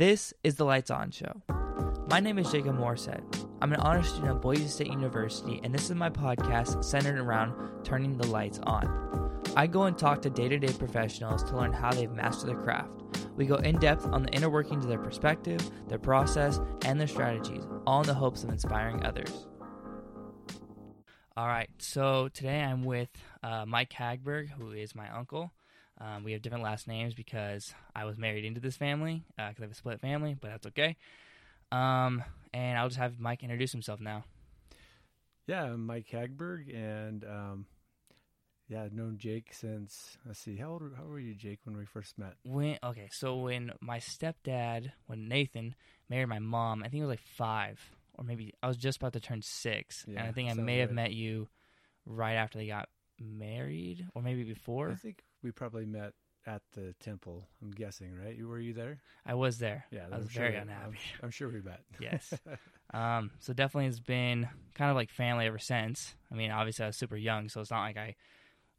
This is the Lights On Show. My name is Jacob Morissette. I'm an honor student at Boise State University, and this is my podcast centered around turning the lights on. I go and talk to day-to-day professionals to learn how they've mastered their craft. We go in-depth on the inner workings of their perspective, their process, and their strategies, all in the hopes of inspiring others. All right, so today I'm with Mike Hagberg, who is my uncle. We have different last names because I was married into this family, because I have a split family, but that's okay. And I'll just have Mike introduce himself now. Yeah, I'm Mike Hagberg, and I've known Jake since, how old were you, Jake, when we first met? So when my stepdad, when Nathan married my mom, I think it was like 5. Or maybe I was just about to turn 6, yeah, and I think I may have met you right after they got married, or maybe before. I think we probably met at the temple, I'm guessing, right? Were you there? I was there. Yeah, I was very unhappy. I'm sure we met. Yes. So definitely it's been kind of like family ever since. I mean, obviously I was super young, so it's not like I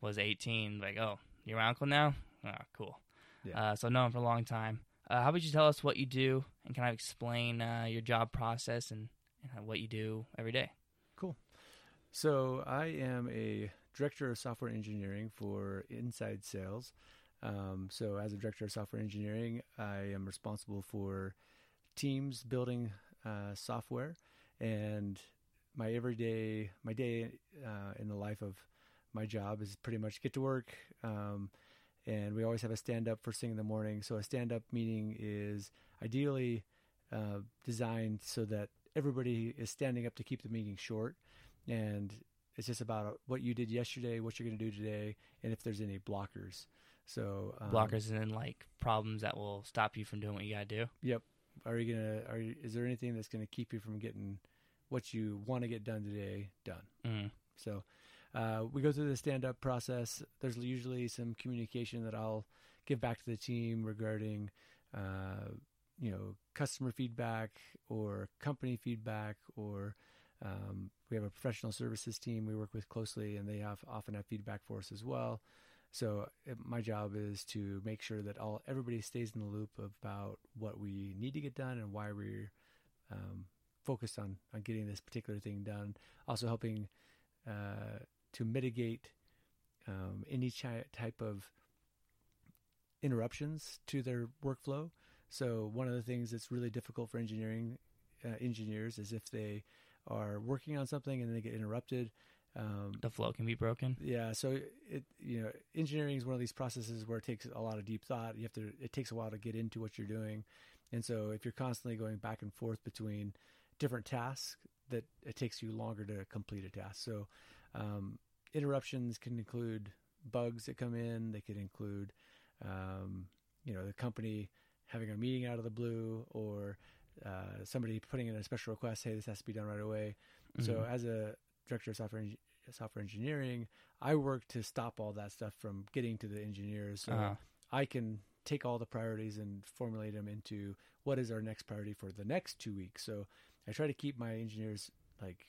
was 18, like, oh, you're my uncle now? Oh, cool. Yeah. So I've known him for a long time. How about you tell us what you do and kind of explain your job process and what you do every day. Cool. So I am a director of software engineering for Inside Sales. So as a director of software engineering, I am responsible for teams building software, and my day in the life of my job is pretty much get to work. And we always have a stand-up first thing in the morning. So a stand-up meeting is ideally designed so that everybody is standing up to keep the meeting short, and it's just about what you did yesterday, what you're going to do today, and if there's any blockers. So blockers and then like problems that will stop you from doing what you got to do. Yep. Is there anything that's going to keep you from getting what you want to get done today done? Mm. So we go through the stand-up process. There's usually some communication that I'll give back to the team regarding customer feedback or company feedback, or we have a professional services team we work with closely, and they often have feedback for us as well. So my job is to make sure that everybody stays in the loop about what we need to get done and why we're focused on getting this particular thing done. Also helping to mitigate any type of interruptions to their workflow. So one of the things that's really difficult for engineers is if they are working on something and they get interrupted. The flow can be broken. Yeah, so engineering is one of these processes where it takes a lot of deep thought. It takes a while to get into what you're doing, and so if you're constantly going back and forth between different tasks, that it takes you longer to complete a task. So interruptions can include bugs that come in. They could include the company having a meeting out of the blue, or somebody putting in a special request, hey, this has to be done right away. Mm-hmm. So as a director of software engineering, I work to stop all that stuff from getting to the engineers, so I can take all the priorities and formulate them into what is our next priority for the next 2 weeks. So I try to keep my engineers like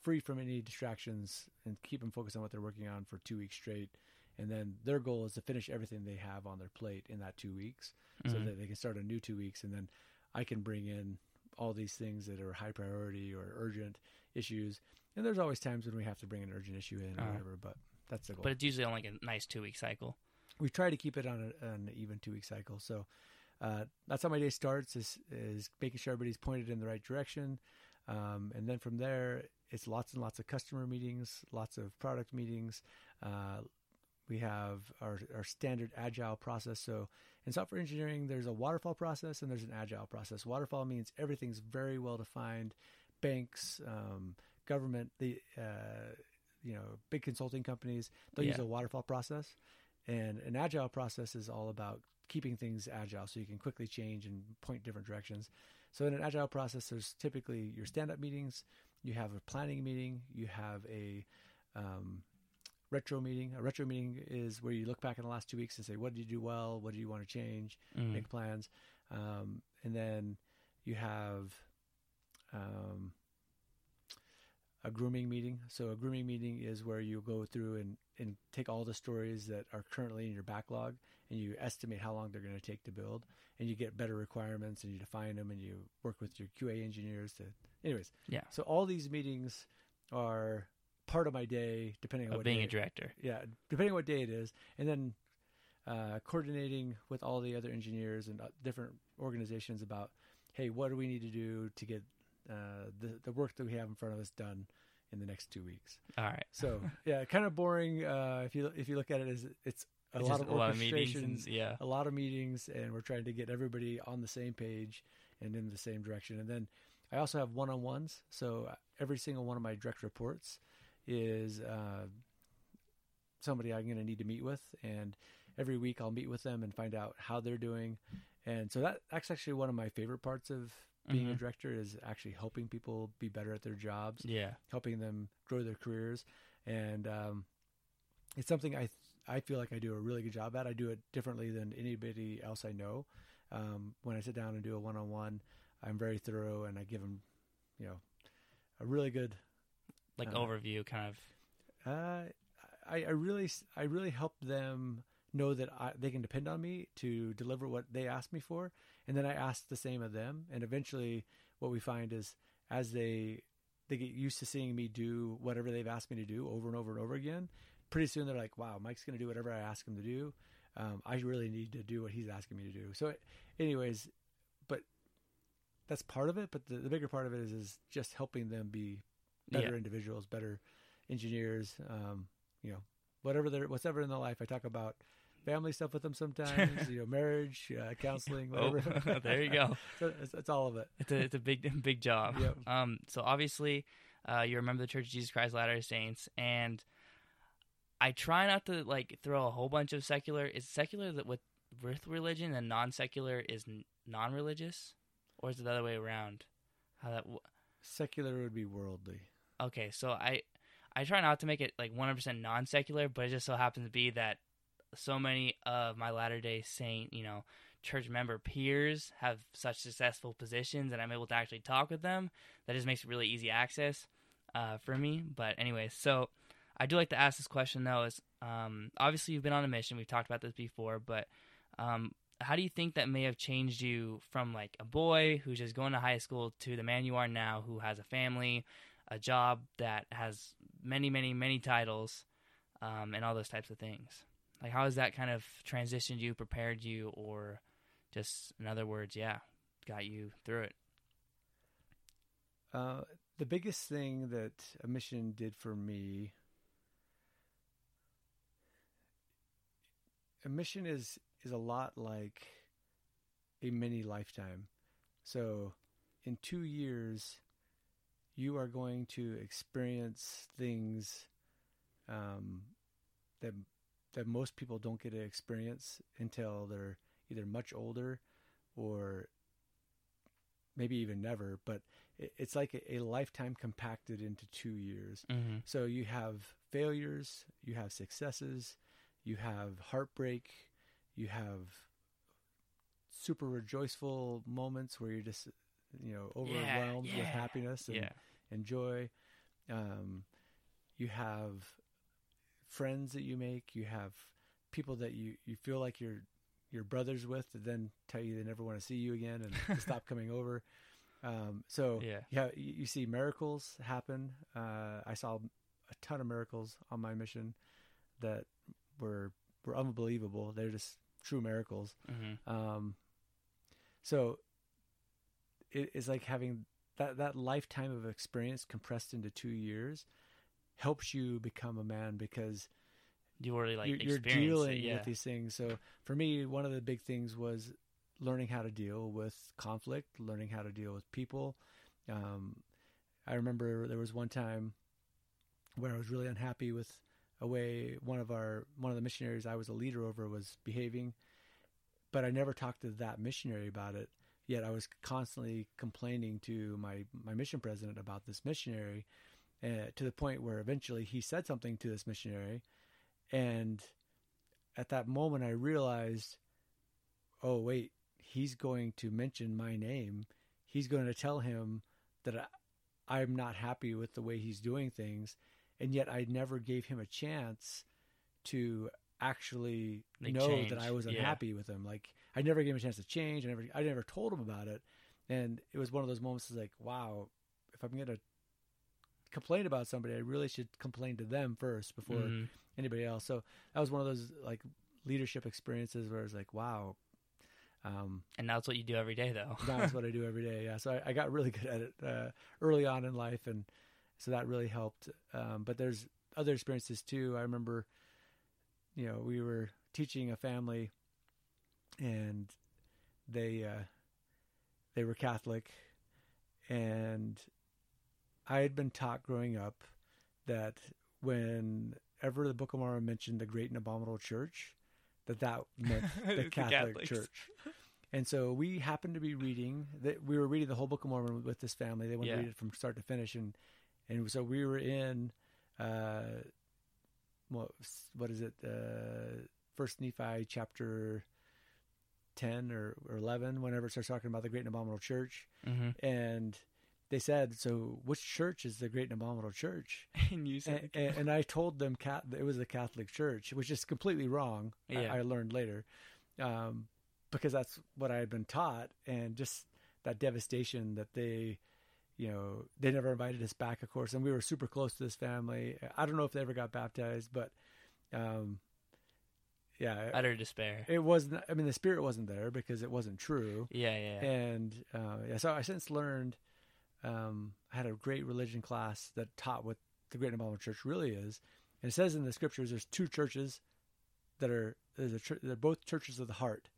free from any distractions and keep them focused on what they're working on for 2 weeks straight. And then their goal is to finish everything they have on their plate in that 2 weeks, mm-hmm. so that they can start a new 2 weeks. And then I can bring in all these things that are high priority or urgent issues. And there's always times when we have to bring an urgent issue in or whatever, but that's the goal. But it's usually on like a nice 2 week cycle. We try to keep it on an even 2 week cycle. So that's how my day starts, is making sure everybody's pointed in the right direction. And then from there, it's lots and lots of customer meetings, lots of product meetings. We have our standard agile process. So in software engineering, there's a waterfall process and there's an agile process. Waterfall means everything's very well defined. Banks, government, the big consulting companies, they'll use a waterfall process. And an agile process is all about keeping things agile so you can quickly change and point different directions. So in an agile process, there's typically your stand-up meetings, you have a planning meeting, you have a retro meeting. A retro meeting is where you look back in the last 2 weeks and say, what did you do well? What do you want to change? Mm. Make plans. And then you have a grooming meeting. So a grooming meeting is where you go through and take all the stories that are currently in your backlog, and you estimate how long they're going to take to build, and you get better requirements, and you define them, and you work with your QA engineers to, anyways. Yeah. So all these meetings are part of my day, depending on what being day. A director. Yeah. Depending on what day it is. And then coordinating with all the other engineers and different organizations about, hey, what do we need to do to get the work that we have in front of us done in the next 2 weeks. All right. So yeah, kind of boring. If you look at it as it's lot of orchestrations, a lot of meetings, and we're trying to get everybody on the same page and in the same direction. And then I also have one-on-ones. So every single one of my direct reports is somebody I'm going to need to meet with. And every week I'll meet with them and find out how they're doing. And so that's actually one of my favorite parts of being a director, is actually helping people be better at their jobs, helping them grow their careers. And it's something I feel like I do a really good job at. I do it differently than anybody else I know. When I sit down and do a one-on-one, I'm very thorough, and I give them, a really good... like overview, kind of... I really help them know that they can depend on me to deliver what they ask me for. And then I ask the same of them. And eventually what we find is as they get used to seeing me do whatever they've asked me to do over and over and over again, pretty soon they're like, wow, Mike's going to do whatever I ask him to do. I really need to do what he's asking me to do. So anyways, but that's part of it. But the bigger part of it is just helping them be better individuals, better engineers, whatever in their life. I talk about family stuff with them sometimes, marriage, counseling, whatever. Oh, there you go. So it's all of it. It's a big job. Yep. So obviously, you're a member of the Church of Jesus Christ of Latter-day Saints, and I try not to throw a whole bunch of secular. Is secular that with religion, and non-secular is non-religious, or is it the other way around? How that secular would be worldly. Okay, so I try not to make it 100% non-secular, but it just so happens to be that so many of my Latter-day Saint, church member peers have such successful positions, and I'm able to actually talk with them. That just makes it really easy access for me. But anyway, so I do like to ask this question, though, is obviously you've been on a mission. We've talked about this before, but how do you think that may have changed you from a boy who's just going to high school to the man you are now, who has a family, a job that has many, many, many titles, and all those types of things? How has that kind of transitioned you, prepared you, or just, in other words, got you through it? The biggest thing that a mission did for me, a mission is a lot like a mini lifetime. So in 2 years, you are going to experience things that most people don't get to experience until they're either much older or maybe even never. But it's like a lifetime compacted into 2 years. Mm-hmm. So you have failures, you have successes, you have heartbreak, you have super rejoiceful moments where you're just overwhelmed with happiness and joy. You have friends that you make. You have people that you feel like you're brothers with that then tell you they never want to see you again and stop coming over. You see miracles happen. I saw a ton of miracles on my mission that were unbelievable. They're just true miracles. Mm-hmm. So it's like having that lifetime of experience compressed into 2 years helps you become a man, because you already you're dealing with these things. So for me, one of the big things was learning how to deal with conflict, learning how to deal with people. I remember there was one time where I was really unhappy with a way one of the missionaries I was a leader over was behaving, but I never talked to that missionary about it. Yet I was constantly complaining to my mission president about this missionary, to the point where eventually he said something to this missionary. And at that moment I realized, oh wait, he's going to mention my name. He's going to tell him that I, I'm not happy with the way he's doing things. And yet I never gave him a chance to actually know that I was unhappy with him. Like, I never gave him a chance to change. I never told him about it. And it was one of those moments like, wow, if I'm going to complain about somebody, I really should complain to them first before anybody else. So that was one of those like leadership experiences where I was like, wow. And that's what you do every day though. That's what I do every day. Yeah. So I got really good at it early on in life. And so that really helped. But there's other experiences too. I remember, you know, we were teaching a family and they were Catholic, and I had been taught growing up that whenever the Book of Mormon mentioned the Great and Abominable Church, that meant the Catholic Church. And so we happened to be reading that we were reading the whole Book of Mormon with this family. They wanted to read it from start to finish, and so we were in what is it? First Nephi chapter 10 or 11, whenever it starts talking about the Great and Abominable Church. Mm-hmm. And they said, so which church is the Great and Abominable Church? And you said, and I told them it was the Catholic Church, which is completely wrong. Yeah. I learned later, because that's what I had been taught. And just that devastation that they never invited us back, of course. And we were super close to this family. I don't know if they ever got baptized, but, yeah. Utter despair. It wasn't, I mean, the spirit wasn't there because it wasn't true. Yeah, yeah. And so I since learned, I had a great religion class that taught what the Great and Abominable Church really is. And it says in the scriptures, there's two churches that are, they're both churches of the heart.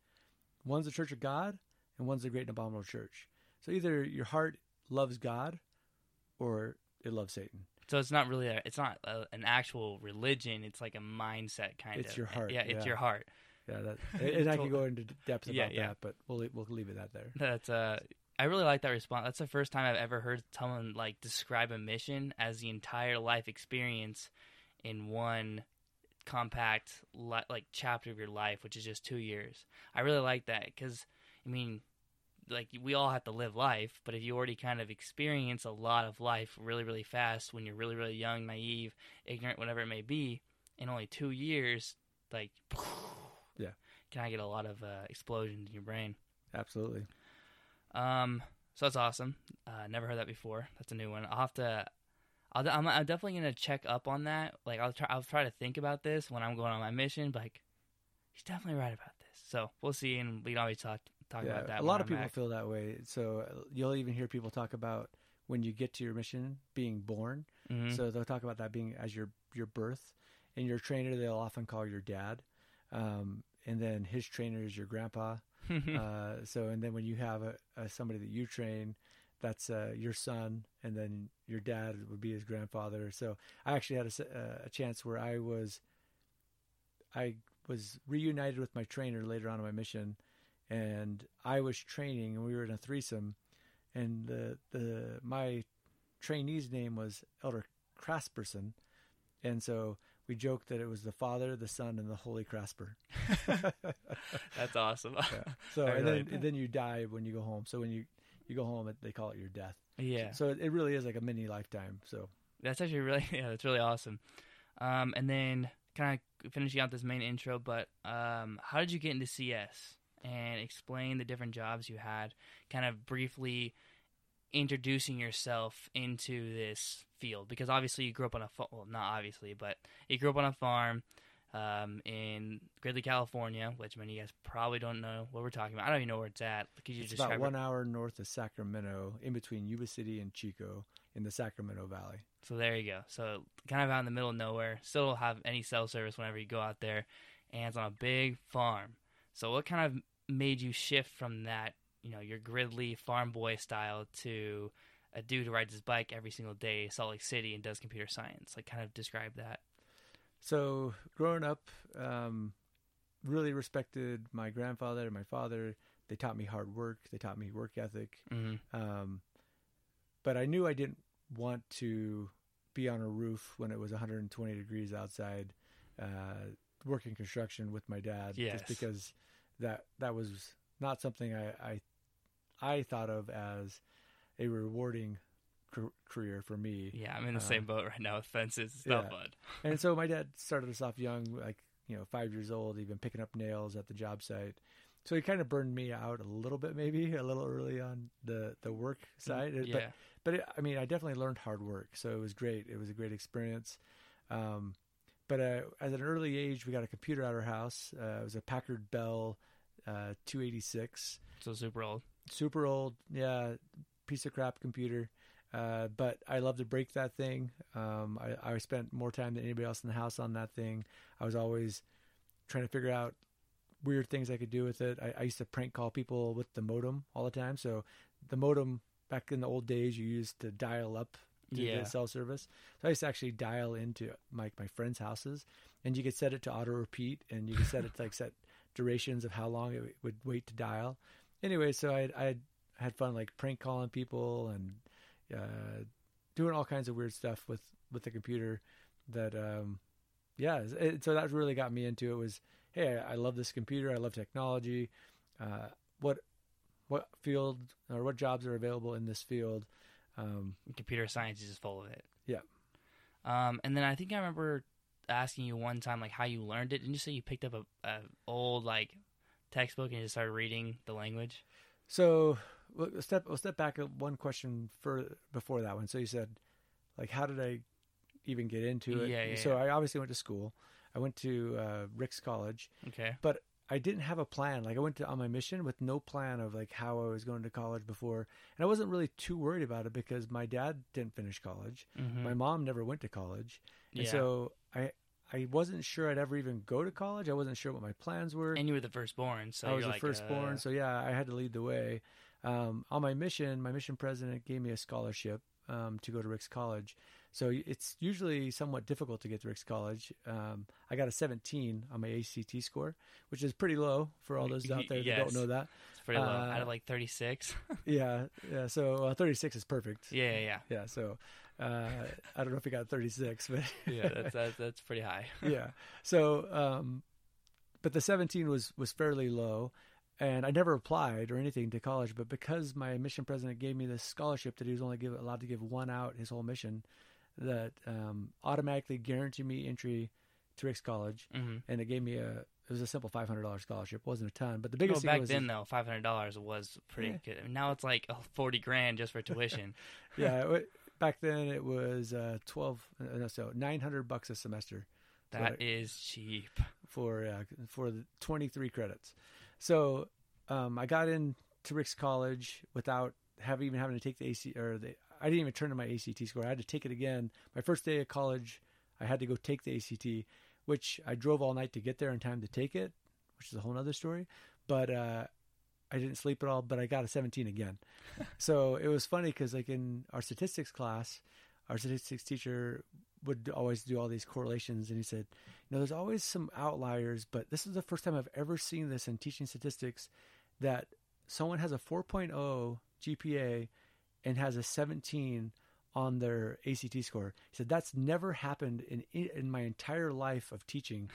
One's the Church of God and one's the Great and Abominable Church. So either your heart loves God or it loves Satan. So it's not really an actual religion. It's like a mindset kind of. It's your heart. Yeah, it's your heart. Yeah, and I can go into depth about that, but we'll leave it there. That's I really like that response. That's the first time I've ever heard someone like describe a mission as the entire life experience in one compact like chapter of your life, which is just 2 years. I really like that because I mean, like we all have to live life, but if you already kind of experience a lot of life really, really fast when you're really, really young, naive, ignorant, whatever it may be, in only 2 years, like, yeah, can I get a lot of explosions in your brain? Absolutely. So that's awesome. Never heard that before. That's a new one. I'm definitely gonna check up on that. Like I'll try to think about this when I'm going on my mission. But, like, he's definitely right about this. So we'll see, and we can always talk about that. A lot of people feel that way. So you'll even hear people talk about when you get to your mission being born. Mm-hmm. So they'll talk about that being as your birth, and your trainer they'll often call your dad, and then his trainer is your grandpa. And then when you have somebody that you train, that's your son, and then your dad would be his grandfather. So I actually had a chance where I was reunited with my trainer later on in my mission. And I was training, and we were in a threesome, and my trainee's name was Elder Crasperson, and so we joked that it was the Father, the Son, and the Holy Crasper. That's awesome. Yeah. So and then you die when you go home. So when you go home, they call it your death. Yeah. So it really is like a mini lifetime. So that's actually that's really awesome. And then kind of finishing out this main intro, but how did you get into CS? And explain the different jobs you had, kind of briefly introducing yourself into this field. Because obviously you grew up on a farm, well, not obviously, but you grew up on a farm in Gridley, California, which many of you guys probably don't know what we're talking about. I don't even know where it's at. Could you describe it? It's about 1 hour north of Sacramento, in between Yuba City and Chico, in the Sacramento Valley. So there you go. So kind of out in the middle of nowhere, still don't have any cell service whenever you go out there, and it's on a big farm. So what kind of made you shift from that, you know, your Gridley farm boy style to a dude who rides his bike every single day, Salt Lake City, and does computer science? Like, kind of describe that. So growing up, really respected my grandfather and my father. They taught me hard work. They taught me work ethic. Mm-hmm. But I knew I didn't want to be on a roof when it was 120 degrees outside, working construction with my dad, just because that was not something I thought of as a rewarding career for me. Yeah, I'm in the same boat right now with fences. It's not fun. And so my dad started us off young, like, 5 years old, even picking up nails at the job site. So he kind of burned me out a little bit, maybe a little early on the work side. Yeah. But I definitely learned hard work. So it was great. It was a great experience. But at an early age, we got a computer at our house. It was a Packard Bell 286. So super old. Super old, yeah. Piece of crap computer. But I loved to break that thing. I spent more time than anybody else in the house on that thing. I was always trying to figure out weird things I could do with it. I used to prank call people with the modem all the time. So the modem, back in the old days, you used to dial up to get cell service. So I used to actually dial into my friends' houses, and you could set it to auto repeat, and you could set it to set durations of how long it would wait to dial. Anyway, so I had fun prank calling people and doing all kinds of weird stuff with the computer. So that really got me into it. Was, hey, I love this computer. I love technology. What field or what jobs are available in this field? Computer science is full of it. Yeah. And then I think I remember asking you one time how you learned it. Didn't you say you picked up a old textbook and you just started reading the language? So we'll step back one question before that one. So you said, how did I even get into it? So I obviously went to school. I went to Rick's College. Okay. But I didn't have a plan. I went on my mission with no plan of how I was going to college before. And I wasn't really too worried about it because my dad didn't finish college. Mm-hmm. My mom never went to college. And so I wasn't sure I'd ever even go to college. I wasn't sure what my plans were. And you were the firstborn. So I was the firstborn. So I had to lead the way. On my mission president gave me a scholarship to go to Rick's College. So it's usually somewhat difficult to get to Rick's College. I got a 17 on my ACT score, which is pretty low for all those out there that don't know that. It's pretty low. Out of 36. Yeah. So 36 is perfect. Yeah. So I don't know if you got 36, but yeah, that's pretty high. Yeah. So, but the 17 was fairly low. And I never applied or anything to college, but because my mission president gave me this scholarship that he was only allowed to give one out his whole mission, that automatically guaranteed me entry to Rick's College, mm-hmm. and it gave me it was a simple $500 scholarship. It wasn't a ton, but the biggest thing was... Back then, though, $500 was pretty good. I mean, now it's like $40,000 just for tuition. Back then it was $900 a semester. That is cheap. For 23 credits. So I got into Rick's College without having to take the I didn't even turn in my ACT score. I had to take it again. My first day of college, I had to go take the ACT, which I drove all night to get there in time to take it, which is a whole other story. But I didn't sleep at all, but I got a 17 again. So it was funny because in our statistics class, our statistics teacher would always do all these correlations. And he said, there's always some outliers, but this is the first time I've ever seen this in teaching statistics, that someone has a 4.0 GPA and has a 17 on their ACT score. He said, that's never happened in my entire life of teaching.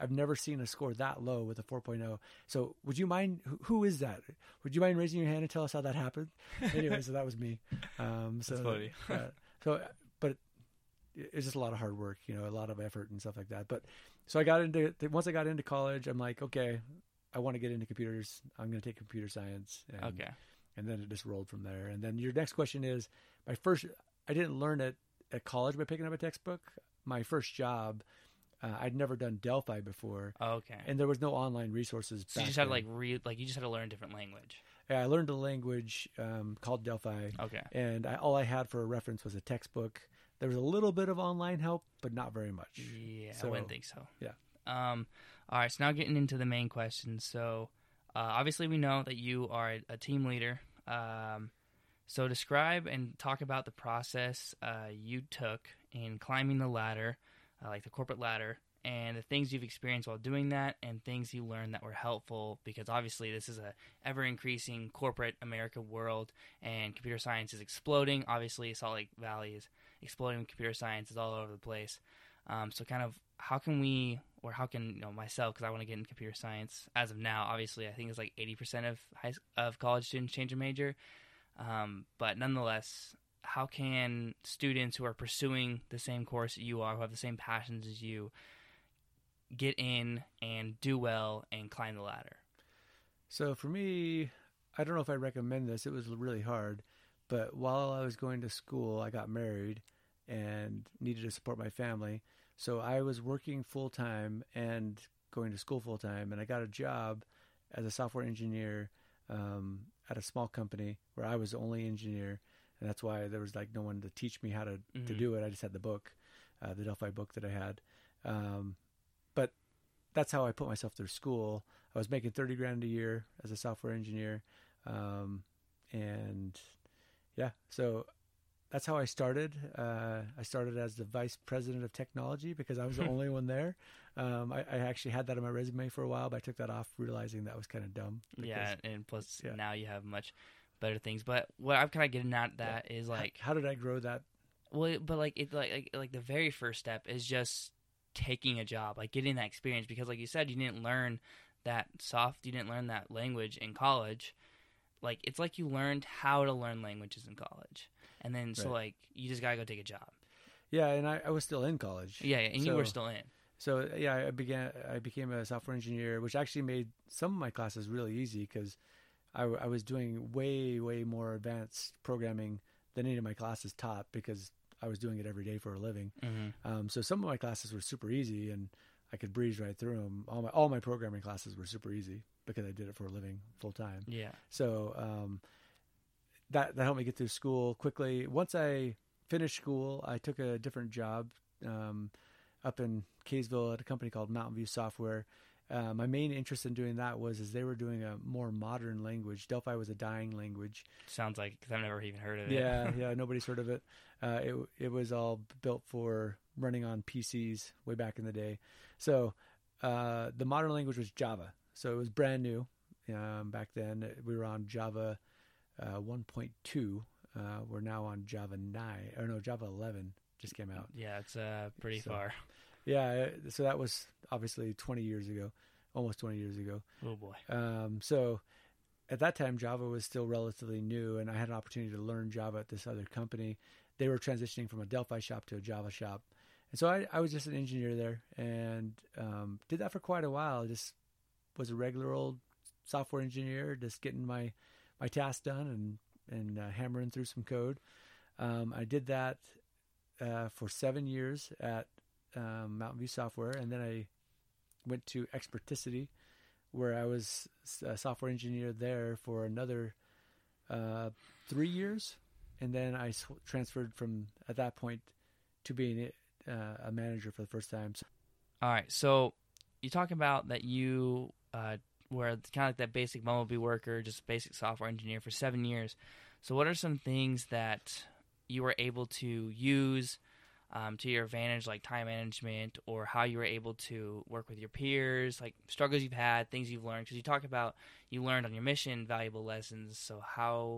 I've never seen a score that low with a 4.0. So would you mind, who is that? Would you mind raising your hand and tell us how that happened? Anyway, so that was me. That's funny. It's just a lot of hard work, a lot of effort and stuff like that. But so once I got into college, I'm like, okay, I want to get into computers. I'm going to take computer science. And then it just rolled from there. And then your next question is I didn't learn it at college by picking up a textbook. My first job, I'd never done Delphi before. Oh, okay. And there was no online resources. So you just had to you just had to learn a different language. Yeah, I learned a language called Delphi. Okay. And all I had for a reference was a textbook. There was a little bit of online help, but not very much. Yeah, I wouldn't think so. Yeah. All right, so now getting into the main question. So obviously we know that you are a team leader. So describe and talk about the process you took in climbing the ladder, like the corporate ladder, and the things you've experienced while doing that and things you learned that were helpful, because obviously this is a ever-increasing corporate America world, and computer science is exploding. Obviously, Salt Lake Valley is exploding. Computer science is all over the place. So kind of how can myself, because I want to get into computer science as of now. Obviously, I think it's 80% of college students change a major. But nonetheless, how can students who are pursuing the same course that you are, who have the same passions as you, get in and do well and climb the ladder? So for me, I don't know if I recommend this. It was really hard. But while I was going to school, I got married and needed to support my family. So I was working full-time and going to school full-time. And I got a job as a software engineer at a small company where I was the only engineer. And that's why there was like no one to teach me how to do it. I just had the book, the Delphi book that I had. But that's how I put myself through school. I was making $30,000 a year as a software engineer. And yeah, so that's how I started. I started as the vice president of technology because I was the only one there. I actually had that on my resume for a while, but I took that off realizing that was kind of dumb. Because, yeah, and plus now you have much better things. But what I'm kind of getting at that is like... How did I grow that? Well, but like it, like the very first step is just taking a job, like getting that experience. Because like you said, you didn't learn that you didn't learn that language in college. Like, it's like you learned how to learn languages in college. And then, so, like, you just got to go take a job. Yeah, and I was still in college. Yeah, and so, you were still in. So, yeah, I became a software engineer, which actually made some of my classes really easy because I was doing way, way more advanced programming than any of my classes taught because I was doing it every day for a living. Mm-hmm. So some of my classes were super easy, and I could breeze right through them. All my programming classes were super easy because I did it for a living full time. Yeah. So that helped me get through school quickly. Once I finished school, I took a different job up in Kaysville at a company called Mountain View Software. My main interest in doing that was they were doing a more modern language. Delphi was a dying language. Sounds like, because I've never even heard of it. Yeah, nobody's heard of it. It was all built for running on PCs way back in the day. So the modern language was Java. So it was brand new back then. We were on Java 1.2. We're now on Java 9. Or no, Java 11 just came out. Yeah, it's pretty far. Yeah, so that was obviously 20 years ago, almost 20 years ago. Oh, boy. So at that time, Java was still relatively new, and I had an opportunity to learn Java at this other company. They were transitioning from a Delphi shop to a Java shop. And so I was just an engineer there and did that for quite a while. I just was a regular old software engineer, just getting my tasks done and hammering through some code. I did that for 7 years at Mountain View Software, and then I went to Experticity, where I was a software engineer there for another 3 years, and then I transferred from at that point to being a manager for the first time. All right, so you talk about that you were kind of like that basic bumblebee worker, just basic software engineer for 7 years. So what are some things that you were able to use to your advantage, like time management, or how you were able to work with your peers, like struggles you've had, things you've learned? Because you talk about you learned on your mission valuable lessons. So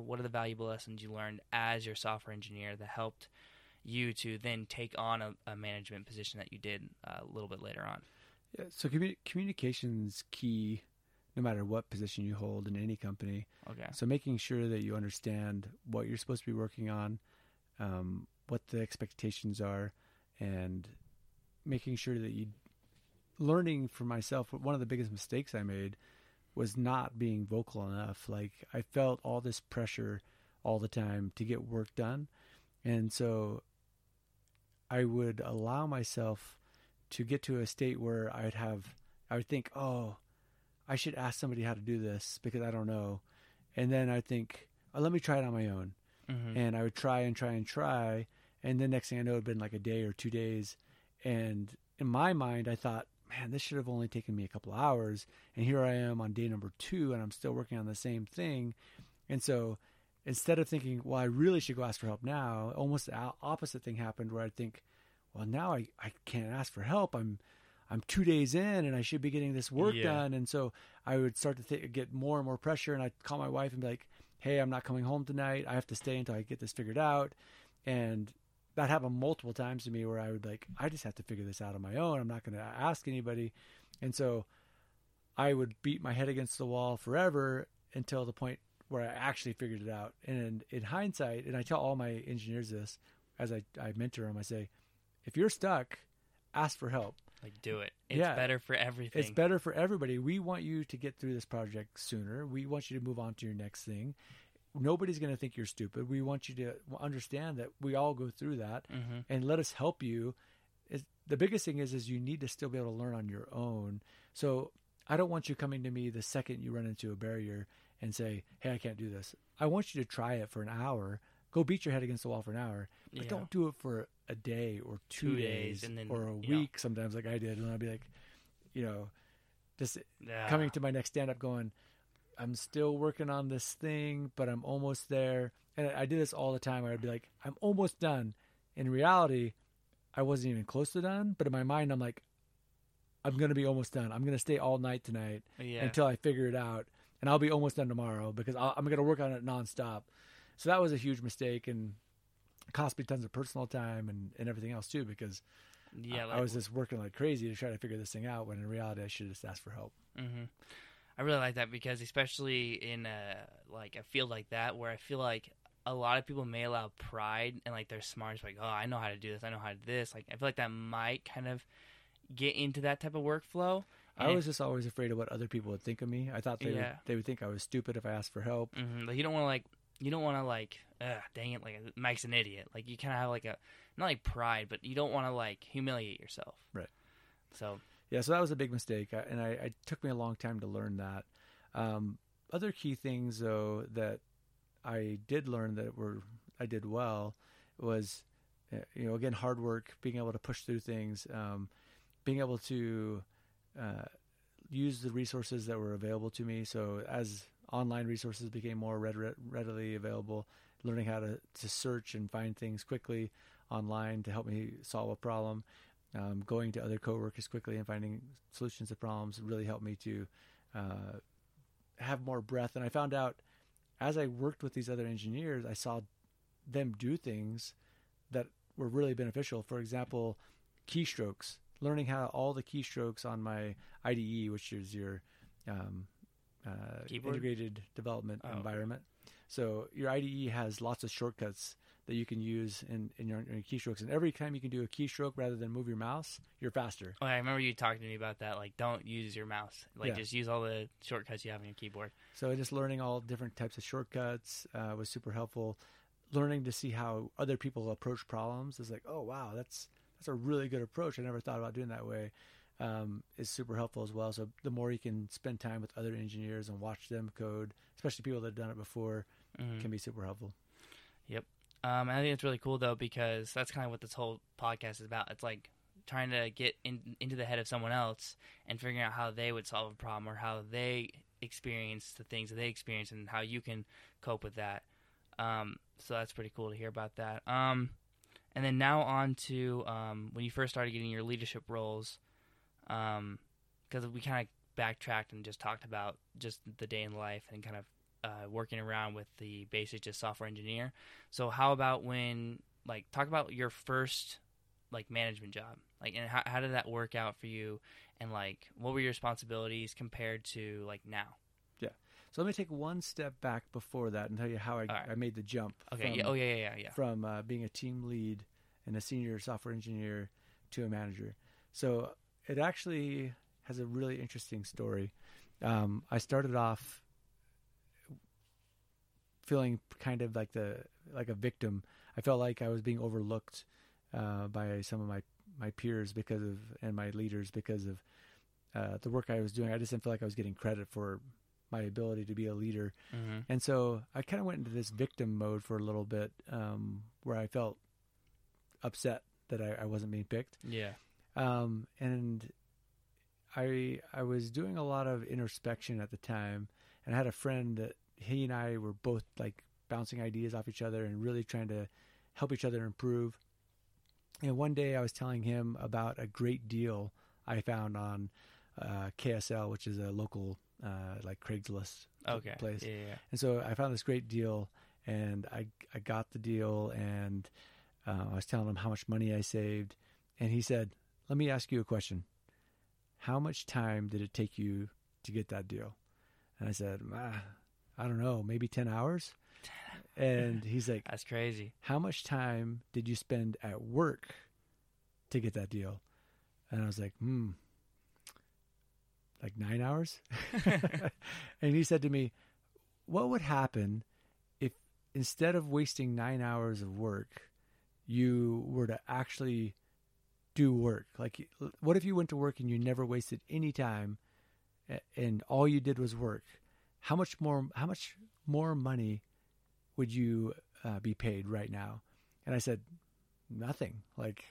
what are the valuable lessons you learned as your software engineer that helped you to then take on a management position that you did a little bit later on? Yeah, so communication's key, no matter what position you hold in any company. Okay. So making sure that you understand what you're supposed to be working on, what the expectations are, and making sure that you learning for myself. One of the biggest mistakes I made was not being vocal enough. Like, I felt all this pressure all the time to get work done. And so I would allow myself to get to a state where I would think, oh, I should ask somebody how to do this because I don't know. And then I'd think, oh, let me try it on my own. Mm-hmm. And I would try. And the next thing I know, it had been like a day or 2 days. And in my mind, I thought, man, this should have only taken me a couple hours. And here I am on day number 2, and I'm still working on the same thing. And so instead of thinking, well, I really should go ask for help now, almost the opposite thing happened where I'd think, well, now I can't ask for help. I'm 2 days in, and I should be getting this work done. And so I would start to get more and more pressure. And I'd call my wife and be like, hey, I'm not coming home tonight. I have to stay until I get this figured out. And that happened multiple times to me where I would be like, I just have to figure this out on my own. I'm not going to ask anybody. And so I would beat my head against the wall forever until the point where I actually figured it out. And in hindsight, and I tell all my engineers this, as I mentor them, I say, if you're stuck, ask for help. Like, do it. It's better for everything. It's better for everybody. We want you to get through this project sooner. We want you to move on to your next thing. Nobody's going to think you're stupid. We want you to understand that we all go through that, mm-hmm. and let us help you. The biggest thing is you need to still be able to learn on your own. So I don't want you coming to me the second you run into a barrier and say, hey, I can't do this. I want you to try it for an hour. Go beat your head against the wall for an hour, but don't do it for a day or two days and then, or a week sometimes, like I did. And I'd be like, just coming to my next stand-up going, I'm still working on this thing, but I'm almost there. And I did this all the time, where I'd be like, I'm almost done. In reality, I wasn't even close to done, but in my mind, I'm like, I'm going to be almost done. I'm going to stay all night tonight until I figure it out. And I'll be almost done tomorrow because I'm going to work on it nonstop. So that was a huge mistake, and it cost me tons of personal time and everything else too, because I was just working like crazy to try to figure this thing out, when in reality I should have just asked for help. Mm-hmm. I really like that, because especially in a field like that, where I feel like a lot of people may allow pride and like their smarts, like, oh, I know how to do this, I know how to do this. Like, I feel like that might kind of get into that type of workflow. And I was just always afraid of what other people would think of me. I thought they would think I was stupid if I asked for help. Mm-hmm. Like, you don't want to dang it, like, Mike's an idiot. Like, you kind of have like a, not like pride, but you don't want to like humiliate yourself. Right. So. Yeah, so that was a big mistake, and it took me a long time to learn that. Other key things, though, that I did learn I did well was, again, hard work, being able to push through things, being able to use the resources that were available to me. So as online resources became more readily available, learning how to search and find things quickly online to help me solve a problem. Going to other coworkers quickly and finding solutions to problems really helped me to have more breadth. And I found out, as I worked with these other engineers, I saw them do things that were really beneficial. For example, keystrokes. Learning how all the keystrokes on my IDE, which is your integrated development environment. So your IDE has lots of shortcuts that you can use in your keystrokes. And every time you can do a keystroke rather than move your mouse, you're faster. Oh, I remember you talking to me about that. Like, don't use your mouse. Like, just use all the shortcuts you have on your keyboard. So just learning all different types of shortcuts was super helpful. Learning to see how other people approach problems is like, oh, wow, that's a really good approach. I never thought about doing that way. Is super helpful as well. So the more you can spend time with other engineers and watch them code, especially people that have done it before, can be super helpful. Yep. I think it's really cool, though, because that's kind of what this whole podcast is about. It's like trying to get into the head of someone else and figuring out how they would solve a problem, or how they experience the things that they experience, and how you can cope with that. So that's pretty cool to hear about that. And then now on to when you first started getting your leadership roles, because we kind of backtracked and just talked about just the day in life and kind of working around with the basics as software engineer. So how about talk about your first management job, and how did that work out for you, and what were your responsibilities compared to now? Yeah. So let me take one step back before that and tell you how I made the jump. Okay. From being a team lead and a senior software engineer to a manager. So it actually has a really interesting story. I started off feeling kind of like a victim. I felt like I was being overlooked by some of my peers and my leaders because of the work I was doing. I just didn't feel like I was getting credit for my ability to be a leader. Mm-hmm. And so I kind of went into this victim mode for a little bit, where I felt upset that I wasn't being picked. Yeah. And I was doing a lot of introspection at the time, and I had a friend that he and I were both bouncing ideas off each other and really trying to help each other improve. And one day I was telling him about a great deal I found on KSL, which is a local Craigslist place. Yeah. And so I found this great deal, and I got the deal, and I was telling him how much money I saved, and he said, "Let me ask you a question. How much time did it take you to get that deal?" And I said, I don't know, maybe 10 hours. And he's like, that's crazy. How much time did you spend at work to get that deal? And I was like, like 9 hours. And he said to me, what would happen if instead of wasting 9 hours of work, you were to actually do work? Like, what if you went to work and you never wasted any time and all you did was work? How much more money would you be paid right now? And I said, nothing. Like,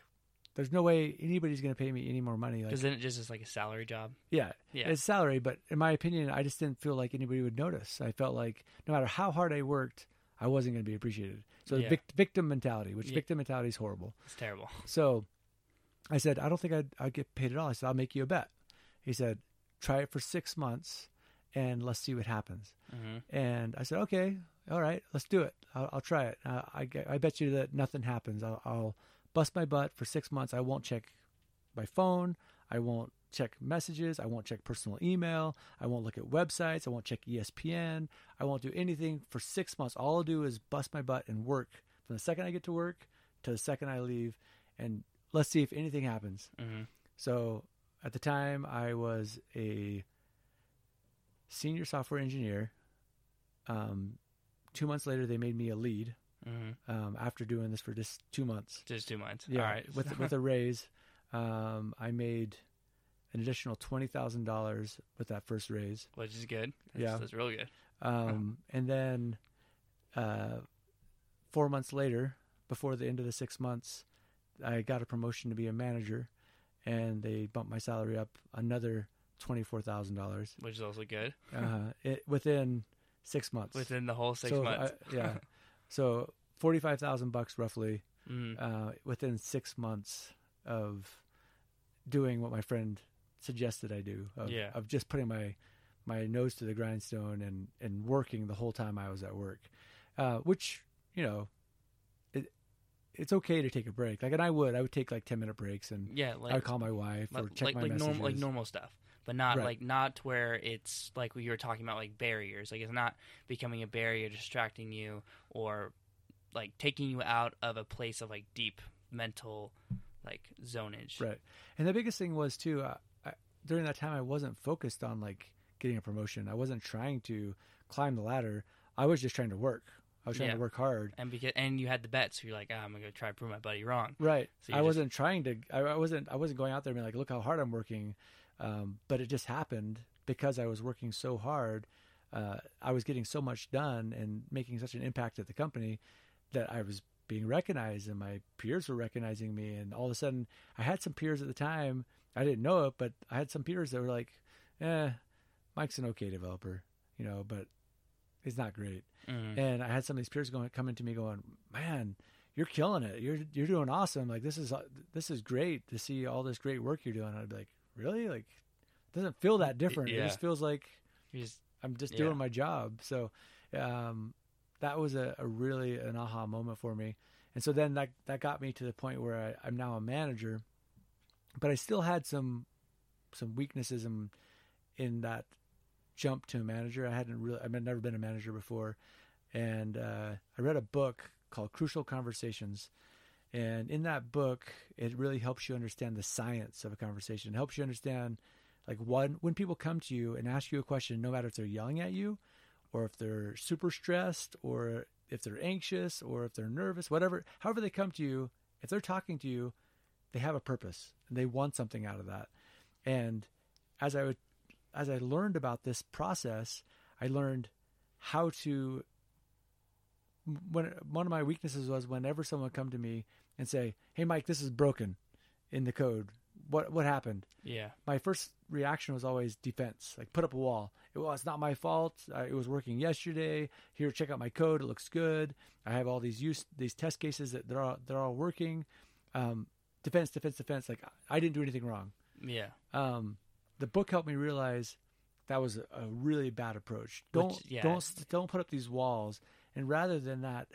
there's no way anybody's going to pay me any more money. Because then it just is like a salary job. Yeah, it's salary. But in my opinion, I just didn't feel like anybody would notice. I felt like no matter how hard I worked, I wasn't going to be appreciated. So victim mentality, which victim mentality is horrible. It's terrible. So I said, I don't think I'd get paid at all. I said, I'll make you a bet. He said, try it for 6 months and let's see what happens. Mm-hmm. And I said, okay, all right, let's do it. I'll try it. I bet you that nothing happens. I'll bust my butt for 6 months. I won't check my phone. I won't check messages. I won't check personal email. I won't look at websites. I won't check ESPN. I won't do anything for 6 months. All I'll do is bust my butt and work from the second I get to work to the second I leave. And let's see if anything happens. Mm-hmm. So at the time I was a senior software engineer. 2 months later, they made me a lead. Mm-hmm. After doing this for just 2 months. Yeah, all right. with a raise, I made an additional $20,000 with that first raise, which is good. That's real good. And then 4 months later, before the end of the 6 months, I got a promotion to be a manager, and they bumped my salary up another $24,000, which is also good. Within 6 months. Within the whole 6 months. So $45,000 roughly within 6 months of doing what my friend suggested I do, of just putting my nose to the grindstone and working the whole time I was at work, which, you know, it's okay to take a break. Like, and I would take like 10-minute breaks and I would call my wife or check my messages. Normal stuff. But not not to where it's like what you were talking about, like barriers. Like, it's not becoming a barrier, distracting you, or like taking you out of a place of like deep mental like zonage. Right. And the biggest thing was too, during that time I wasn't focused on like getting a promotion. I wasn't trying to climb the ladder. I was just trying to work. I was trying to work hard. And you had the bet, so you're like, I'm going to try to prove my buddy wrong. Right. So I wasn't going out there and being like, look how hard I'm working. But it just happened because I was working so hard. I was getting so much done and making such an impact at the company that I was being recognized, and my peers were recognizing me. And all of a sudden, I had some peers at the time. I didn't know it, but I had some peers that were like, Mike's an okay developer, you know, but he's not great. Mm-hmm. And I had some of these peers coming to me going, man, you're killing it. You're doing awesome. Like, this is great to see all this great work you're doing. And I'd be like, really? Like, it doesn't feel that different. It just feels like I'm just doing my job. So that was a really an aha moment for me. And so then that got me to the point where I'm now a manager, but I still had some weaknesses in that jump to a manager. I've never been a manager before. And I read a book called Crucial Conversations. And in that book, it really helps you understand the science of a conversation. It helps you understand, like, when people come to you and ask you a question, no matter if they're yelling at you or if they're super stressed or if they're anxious or if they're nervous, whatever, however they come to you, if they're talking to you, they have a purpose and they want something out of that. And as I learned about this process, I learned how to... One of my weaknesses was whenever someone would come to me and say, hey, Mike, this is broken in the code. What happened? Yeah. My first reaction was always defense, like put up a wall. It's not my fault. It was working yesterday. Here, check out my code. It looks good. I have all these test cases that they're all working. Defense. Like, I didn't do anything wrong. Yeah. The book helped me realize that was a really bad approach. Don't put up these walls. And rather than that,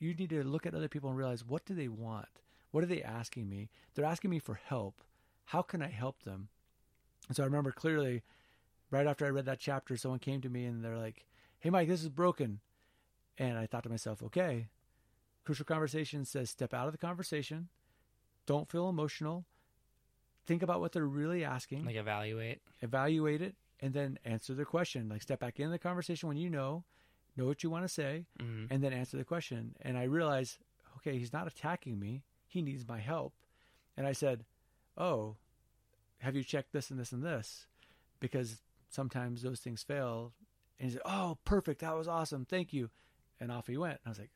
you need to look at other people and realize, what do they want? What are they asking me? They're asking me for help. How can I help them? And so I remember clearly, right after I read that chapter, someone came to me and they're like, hey, Mike, this is broken. And I thought to myself, okay, Crucial Conversation says step out of the conversation. Don't feel emotional. Think about what they're really asking. Like evaluate it, and then answer their question. Like step back into the conversation when you know what you want to say, mm-hmm. and then answer the question. And I realized, okay, he's not attacking me. He needs my help. And I said, oh, have you checked this and this and this? Because sometimes those things fail. And he said, oh, perfect. That was awesome. Thank you. And off he went. And I was like,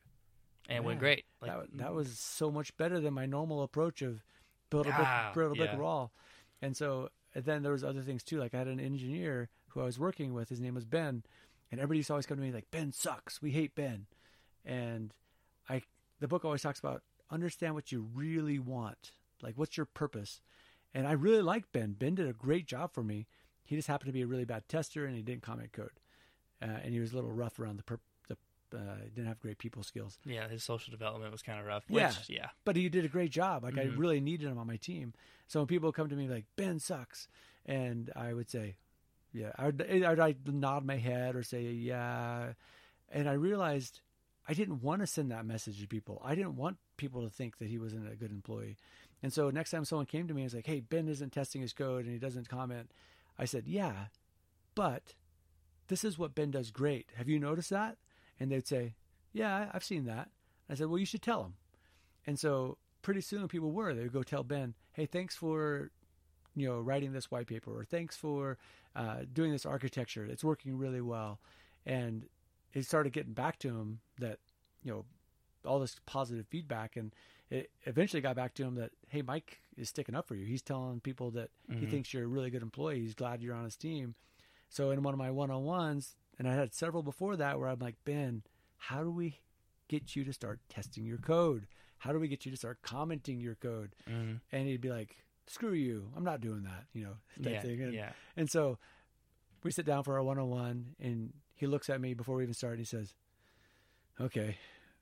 and it went great. Like, that was so much better than my normal approach of build a brick wall. And so and then there was other things too. Like I had an engineer who I was working with. His name was Ben. And everybody used to always come to me like, Ben sucks. We hate Ben. And the book always talks about understand what you really want. Like, what's your purpose? And I really liked Ben. Ben did a great job for me. He just happened to be a really bad tester, and he didn't comment code. And he was a little rough around didn't have great people skills. Yeah, his social development was kind of rough. But he did a great job. Like, mm-hmm. I really needed him on my team. So when people come to me like, Ben sucks, and I would say, yeah, I'd nod my head or say, yeah. And I realized I didn't want to send that message to people. I didn't want people to think that he wasn't a good employee. And so next time someone came to me and was like, hey, Ben isn't testing his code and he doesn't comment. I said, yeah, but this is what Ben does great. Have you noticed that? And they'd say, yeah, I've seen that. I said, well, you should tell him. And so pretty soon people were. They would go tell Ben, hey, thanks for writing this white paper, or thanks for doing this architecture. It's working really well. And it started getting back to him that, all this positive feedback. And it eventually got back to him that, hey, Mike is sticking up for you. He's telling people that mm-hmm. he thinks you're a really good employee. He's glad you're on his team. So in one of my one-on-ones, and I had several before that, where I'm like, Ben, how do we get you to start testing your code? How do we get you to start commenting your code? Mm-hmm. And he'd be like, screw you, I'm not doing that, thing. And so we sit down for our one-on-one, and he looks at me before we even start, and he says, okay,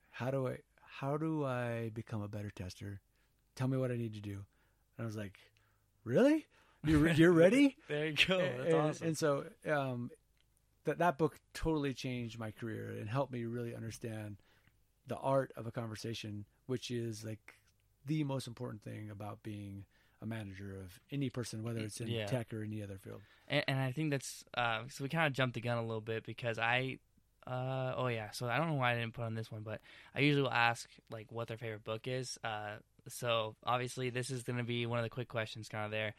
how do I become a better tester? Tell me what I need to do. And I was like, really? You're ready? There you go. That's awesome. And so that book totally changed my career and helped me really understand the art of a conversation, which is like the most important thing about being a manager of any person, whether it's in tech or any other field. And I think that's so we kind of jumped the gun a little bit, because so I don't know why I didn't put on this one, but I usually will ask like what their favorite book is. So obviously this is going to be one of the quick questions kind of there.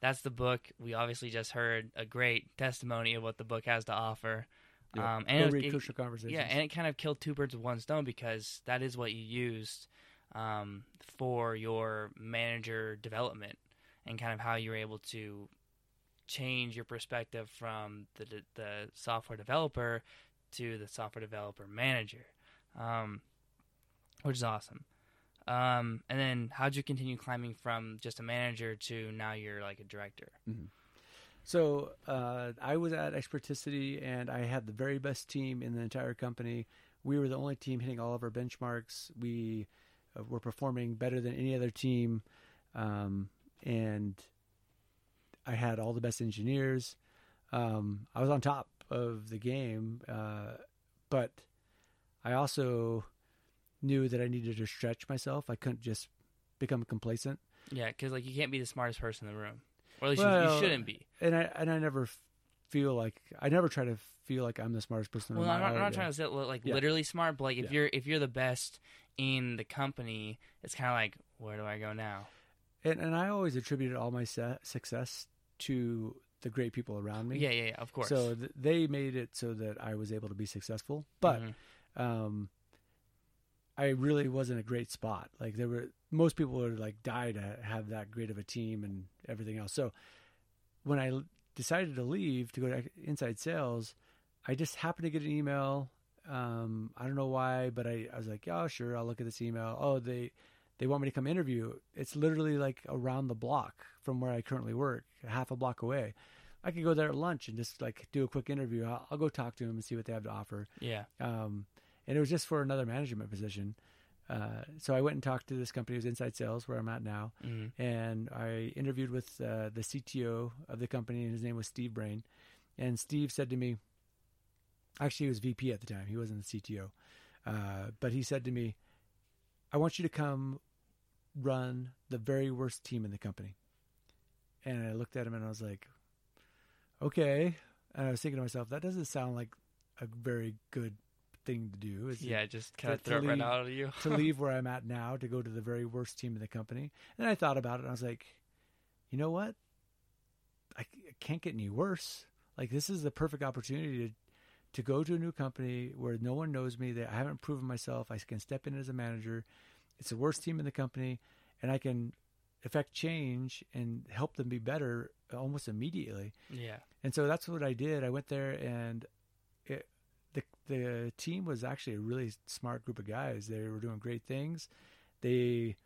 That's the book. We obviously just heard a great testimony of what the book has to offer. Yeah. And read Crucial Conversations. Yeah, and it kind of killed two birds with one stone, because that is what you used for your manager development, and kind of how you were able to change your perspective from the software developer to the software developer manager, which is awesome. And then how'd you continue climbing from just a manager to now you're like a director? Mm-hmm. So I was at Experticity, and I had the very best team in the entire company. We were the only team hitting all of our benchmarks. We were performing better than any other team. And I had all the best engineers. I was on top of the game. But I also knew that I needed to stretch myself. I couldn't just become complacent. Yeah. 'Cause like you can't be the smartest person in the room, or at least you shouldn't be. And I never feel like, I never try to feel like I'm the smartest person. Well, I'm not trying to say like literally smart, but like if you're the best in the company, it's kind of like, where do I go now? And I always attributed all my success to the great people around me. Yeah, of course. So they made it so that I was able to be successful, but mm-hmm. I really was in a great spot. Like most people would like die to have that great of a team and everything else. So when I decided to leave to go to Inside Sales, I just happened to get an email. I don't know why, but I was like, oh, sure, I'll look at this email. Oh, they want me to come interview. It's literally like around the block from where I currently work, half a block away. I could go there at lunch and just like do a quick interview. I'll go talk to them and see what they have to offer. Yeah. And it was just for another management position. So I went and talked to this company. It was Inside Sales, where I'm at now. Mm-hmm. And I interviewed with the CTO of the company, and his name was Steve Brain. And Steve said to me, Actually, he was VP at the time. He wasn't the CTO. But he said to me, I want you to come run the very worst team in the company. And I looked at him and I was like, okay. And I was thinking to myself, that doesn't sound like a very good thing to do. Just kind of throw it right out of you. To leave where I'm at now to go to the very worst team in the company. And I thought about it and I was like, you know what? I can't get any worse. Like, this is the perfect opportunity to go to a new company where no one knows me, that I haven't proven myself. I can step in as a manager. It's the worst team in the company, and I can affect change and help them be better almost immediately. Yeah. And so that's what I did. I went there, and the team was actually a really smart group of guys. They were doing great things. They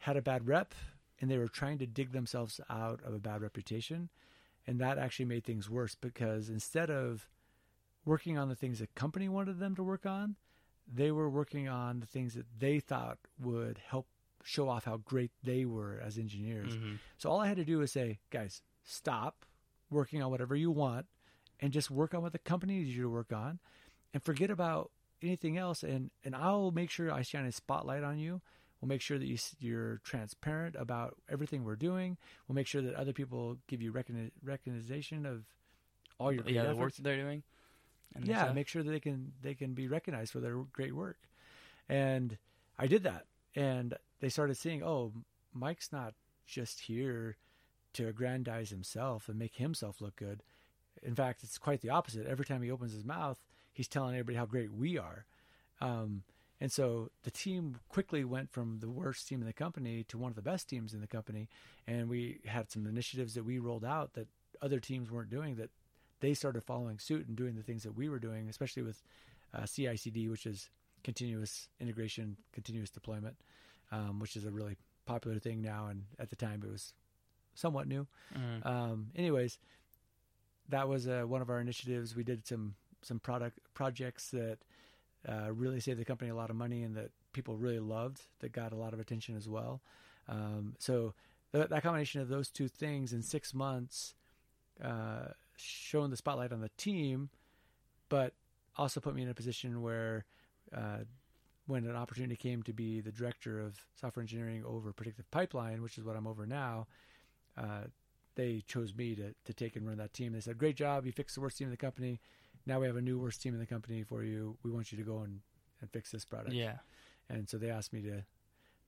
had a bad rep, and they were trying to dig themselves out of a bad reputation. And that actually made things worse, because instead of working on the things the company wanted them to work on, they were working on the things that they thought would help show off how great they were as engineers. Mm-hmm. So all I had to do was say, guys, stop working on whatever you want and just work on what the company needs you to work on, and forget about anything else. And I'll make sure I shine a spotlight on you. We'll make sure that you're transparent about everything we're doing. We'll make sure that other people give you recognition of all your great efforts. The work that they're doing. And make sure that they can be recognized for their great work. And I did that. And they started seeing, oh, Mike's not just here to aggrandize himself and make himself look good. In fact, it's quite the opposite. Every time he opens his mouth, he's telling everybody how great we are. And so the team quickly went from the worst team in the company to one of the best teams in the company. And we had some initiatives that we rolled out that other teams weren't doing, that they started following suit and doing the things that we were doing, especially with CI/CD, which is continuous integration, continuous deployment, which is a really popular thing now. And at the time, it was somewhat new. Mm-hmm. Anyways, that was one of our initiatives. We did some projects that really saved the company a lot of money, and that people really loved, that got a lot of attention as well. So that combination of those two things in 6 months, showing the spotlight on the team, but also put me in a position where when an opportunity came to be the director of software engineering over Predictive Pipeline, which is what I'm over now, they chose me to take and run that team. They said, great job. You fixed the worst team in the company. Now we have a new worst team in the company for you. We want you to go and fix this product. Yeah. And so they asked me to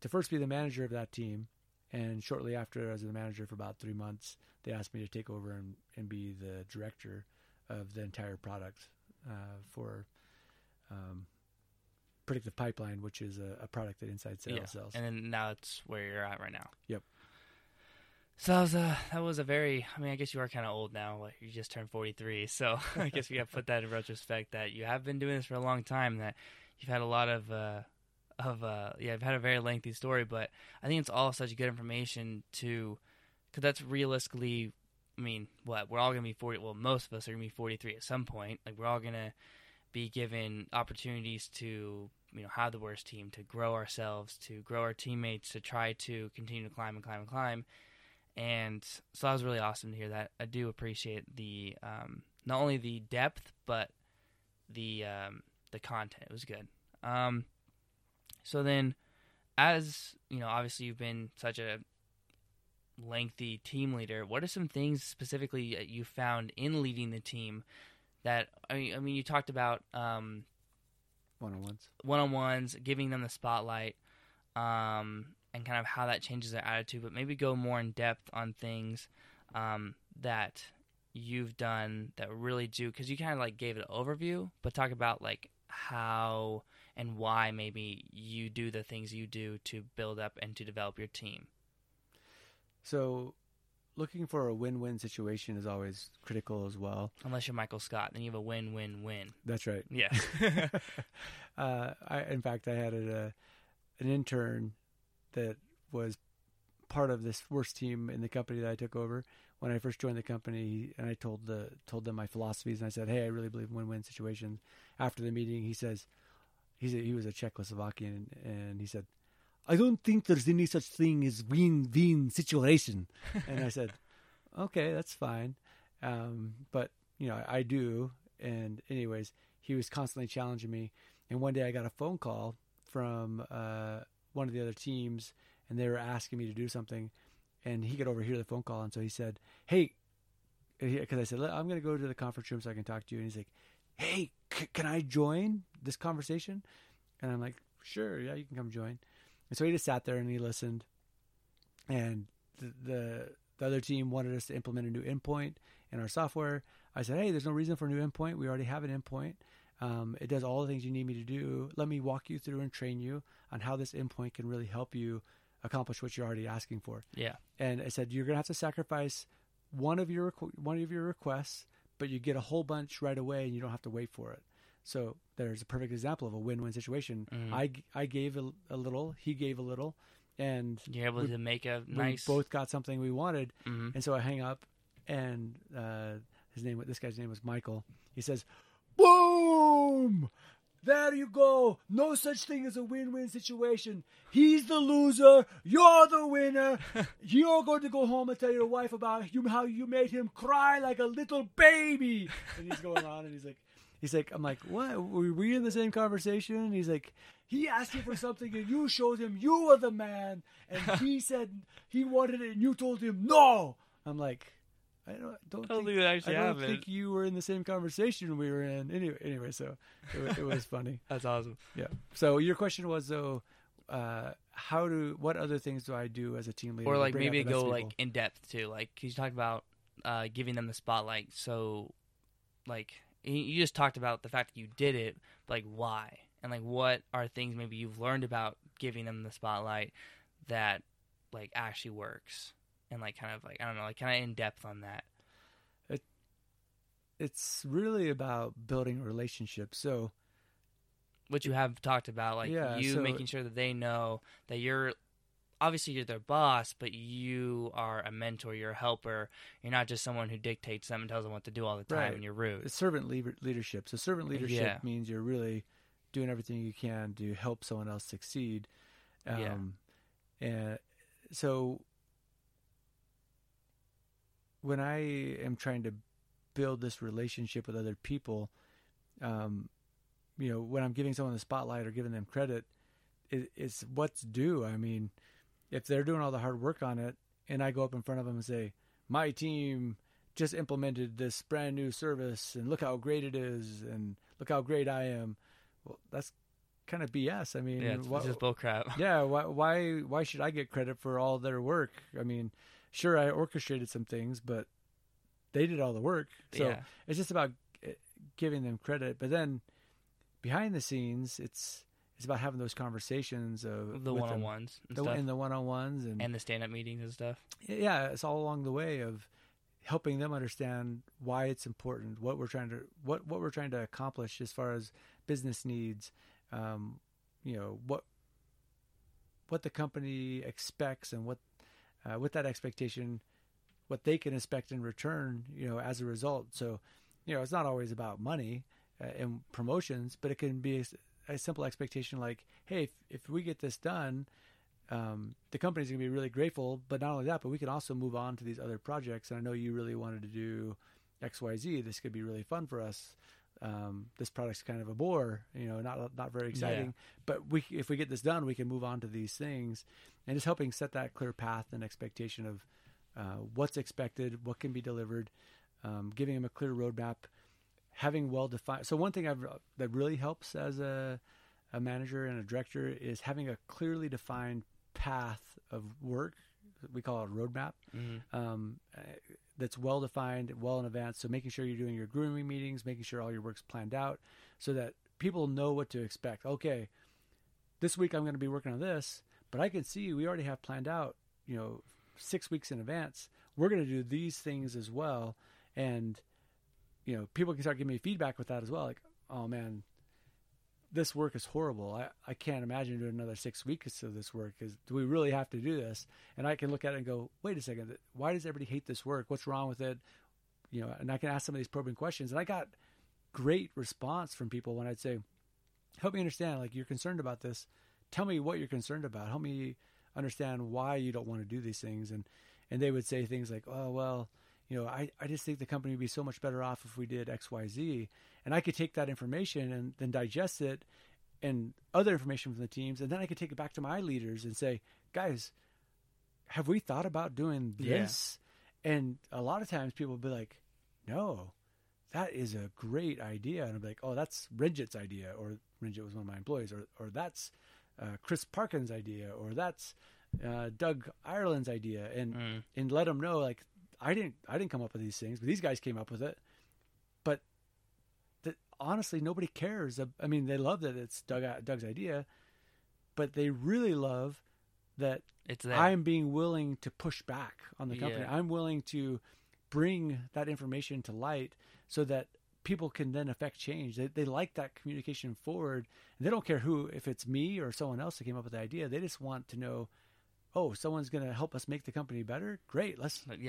first be the manager of that team. And shortly after, I was the manager for about 3 months. They asked me to take over and be the director of the entire product for Predictive Pipeline, which is a product that Inside Sales sells. And then now that's where you're at right now. Yep. So that was a very, I guess you are kind of old now. Like, you just turned 43. So I guess we got to put that in retrospect, that you have been doing this for a long time, that you've had a lot of... I've had a very lengthy story, but I think it's all such good information to, because that's realistically, we're all going to be 40, well, most of us are going to be 43 at some point. Like, we're all going to be given opportunities to, have the worst team, to grow ourselves, to grow our teammates, to try to continue to climb and climb and climb. And so that was really awesome to hear that. I do appreciate the, not only the depth, but the content. It was good. So then, as you know, obviously you've been such a lengthy team leader. What are some things specifically that you found in leading the team that, you talked about one-on-ones, giving them the spotlight, and kind of how that changes their attitude. But maybe go more in depth on things that you've done that really do, because you kind of like gave an overview, but talk about like how and why maybe you do the things you do to build up and to develop your team. So looking for a win-win situation is always critical as well. Unless you're Michael Scott, then you have a win-win-win. That's right. Yeah. I had an intern that was part of this worst team in the company that I took over. When I first joined the company, and I told them my philosophies, and I said, hey, I really believe in win-win situations. After the meeting, he said he was a Czechoslovakian, and he said, I don't think there's any such thing as win-win situation. And I said, okay, that's fine. But I do. And anyways, he was constantly challenging me. And one day I got a phone call from one of the other teams, and they were asking me to do something, and he could overhear the phone call. And so he said, hey, because I said, I'm going to go to the conference room so I can talk to you. And he's like, hey, can I join this conversation? And I'm like, sure, yeah, you can come join. And so he just sat there and he listened. And the other team wanted us to implement a new endpoint in our software. I said, hey, there's no reason for a new endpoint. We already have an endpoint. It does all the things you need me to do. Let me walk you through and train you on how this endpoint can really help you accomplish what you're already asking for. Yeah. And I said, you're going to have to sacrifice one of your requests, but you get a whole bunch right away and you don't have to wait for it. So there's a perfect example of a win-win situation. Mm. I gave a little, he gave a little, and you're able to make a nice. We both got something we wanted, mm-hmm. And so I hang up, and this guy's name was Michael. He says, "Boom! There you go. No such thing as a win-win situation. He's the loser. You're the winner. You're going to go home and tell your wife about how you made him cry like a little baby." And he's going on, and he's like, I'm like, what? Were we in the same conversation? And he's like, he asked you for something and you showed him you were the man. And he said he wanted it and you told him no. I'm like, I don't think you were in the same conversation we were in. Anyway, so it was funny. That's awesome. Yeah. So your question was, though, what other things do I do as a team leader? Or like maybe go people? Like in depth too. Like, cause you talked about giving them the spotlight. So like, you just talked about the fact that you did it, but like why, and like what are things maybe you've learned about giving them the spotlight that like actually works, and like kind of like, I don't know, like kind of in depth on that. It's really about building relationships. So what you have talked about, like making sure that they know that you're their boss, but you are a mentor, you're a helper. You're not just someone who dictates them and tells them what to do all the time, right. And you're rude. It's servant leadership. So servant leadership means you're really doing everything you can to help someone else succeed. And so when I am trying to build this relationship with other people, when I'm giving someone the spotlight or giving them credit, it's what's due. I mean, if they're doing all the hard work on it and I go up in front of them and say, my team just implemented this brand new service and look how great it is and look how great I am. Well, that's kind of BS. I mean, it's just bull crap. Yeah. Why should I get credit for all their work? I mean, sure, I orchestrated some things, but they did all the work. So it's just about giving them credit. But then behind the scenes, it's about having those conversations of the one-on-ones and the one-on-ones and the stand-up meetings and stuff. Yeah. It's all along the way of helping them understand why it's important, what we're trying to accomplish as far as business needs, what the company expects and with that expectation, what they can expect in return, as a result. So, it's not always about money and promotions, but it can be a simple expectation like, hey, if we get this done, the company's going to be really grateful, but not only that, but we can also move on to these other projects. And I know you really wanted to do XYZ. This could be really fun for us. This product's kind of a bore, not very exciting, but if we get this done, we can move on to these things, and just helping set that clear path and expectation of what's expected, what can be delivered, giving them a clear roadmap. Having well-defined... So one thing that really helps as a manager and a director is having a clearly defined path of work. We call it a roadmap. Mm-hmm. That's well-defined, well in advance. So making sure you're doing your grooming meetings, making sure all your work's planned out so that people know what to expect. Okay, this week I'm going to be working on this, but I can see we already have planned out, 6 weeks in advance. We're going to do these things as well, and... people can start giving me feedback with that as well. Like, oh man, this work is horrible. I can't imagine doing another 6 weeks of this work. Do we really have to do this? And I can look at it and go, wait a second, why does everybody hate this work? What's wrong with it? And I can ask some of these probing questions. And I got great response from people when I'd say, help me understand, like, you're concerned about this. Tell me what you're concerned about. Help me understand why you don't want to do these things. And they would say things like, oh, well, you know, I just think the company would be so much better off if we did X, Y, Z. And I could take that information and then digest it and other information from the teams. And then I could take it back to my leaders and say, guys, have we thought about doing this? Yeah. And a lot of times people will be like, no, that is a great idea. And I'll be like, oh, that's Ridget's idea, or Ridget was one of my employees, or that's Chris Parkin's idea, or that's Doug Ireland's idea. And and let them know, like, I didn't come up with these things, but these guys came up with it. But honestly, nobody cares. I mean, they love that it's Doug's idea, but they really love that it's I'm being willing to push back on the company. Yeah. I'm willing to bring that information to light so that people can then affect change. They like that communication forward. And they don't care who, if it's me or someone else that came up with the idea. They just want to know, oh, someone's going to help us make the company better. Great. Let's make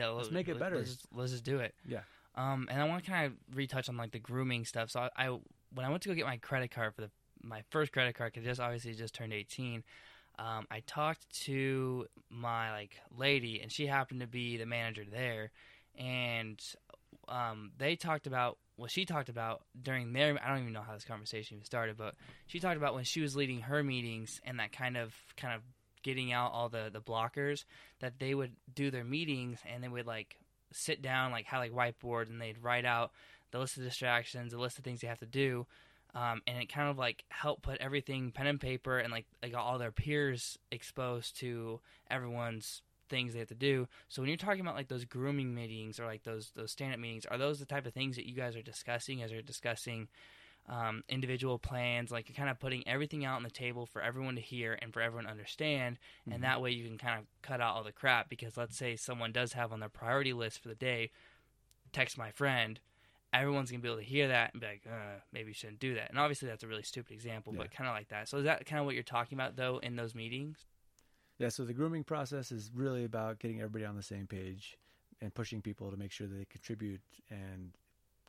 it better. Let's just do it. Yeah. And I want to kind of retouch on like the grooming stuff. So I when I went to go get my credit card for my first credit card, because I just turned 18, I talked to my lady, and she happened to be the manager there, and she talked about during their, I don't even know how this conversation even started, but she talked about when she was leading her meetings and that kind of getting out all the blockers, that they would do their meetings and they would sit down, have whiteboard, and they'd write out the list of distractions, the list of things they have to do. And it kind of helped put everything pen and paper, and they got all their peers exposed to everyone's things they have to do. So when you're talking about those grooming meetings or those stand-up meetings, are those the type of things that you guys are discussing as you're discussing individual plans? You're kind of putting everything out on the table for everyone to hear and for everyone to understand, and that way you can kind of cut out all the crap, because let's say someone does have on their priority list for the day, text my friend. Everyone's going to be able to hear that and be like, maybe you shouldn't do that. And obviously that's a really stupid example, but kind of like that. So is that kind of what you're talking about, though, in those meetings? Yeah, so the grooming process is really about getting everybody on the same page and pushing people to make sure that they contribute and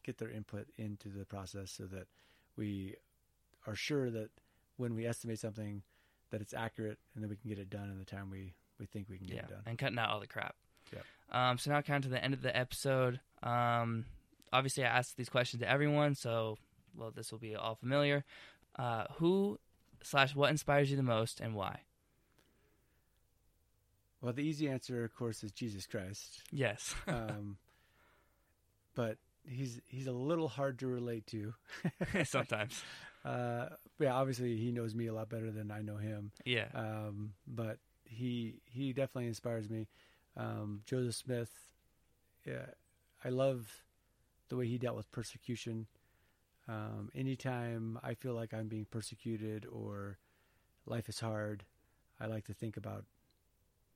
get their input into the process, so that we are sure that when we estimate something that it's accurate, and then we can get it done in the time we think we can get it done. And cutting out all the crap. Yeah. So now kind of to the end of the episode. Obviously, I asked these questions to everyone, so this will be all familiar. Who/what inspires you the most, and why? Well, the easy answer, of course, is Jesus Christ. Yes. But he's a little hard to relate to. Sometimes. Obviously, he knows me a lot better than I know him. Yeah. But he definitely inspires me. Joseph Smith, yeah, I love the way he dealt with persecution. Anytime I feel like I'm being persecuted or life is hard, I like to think about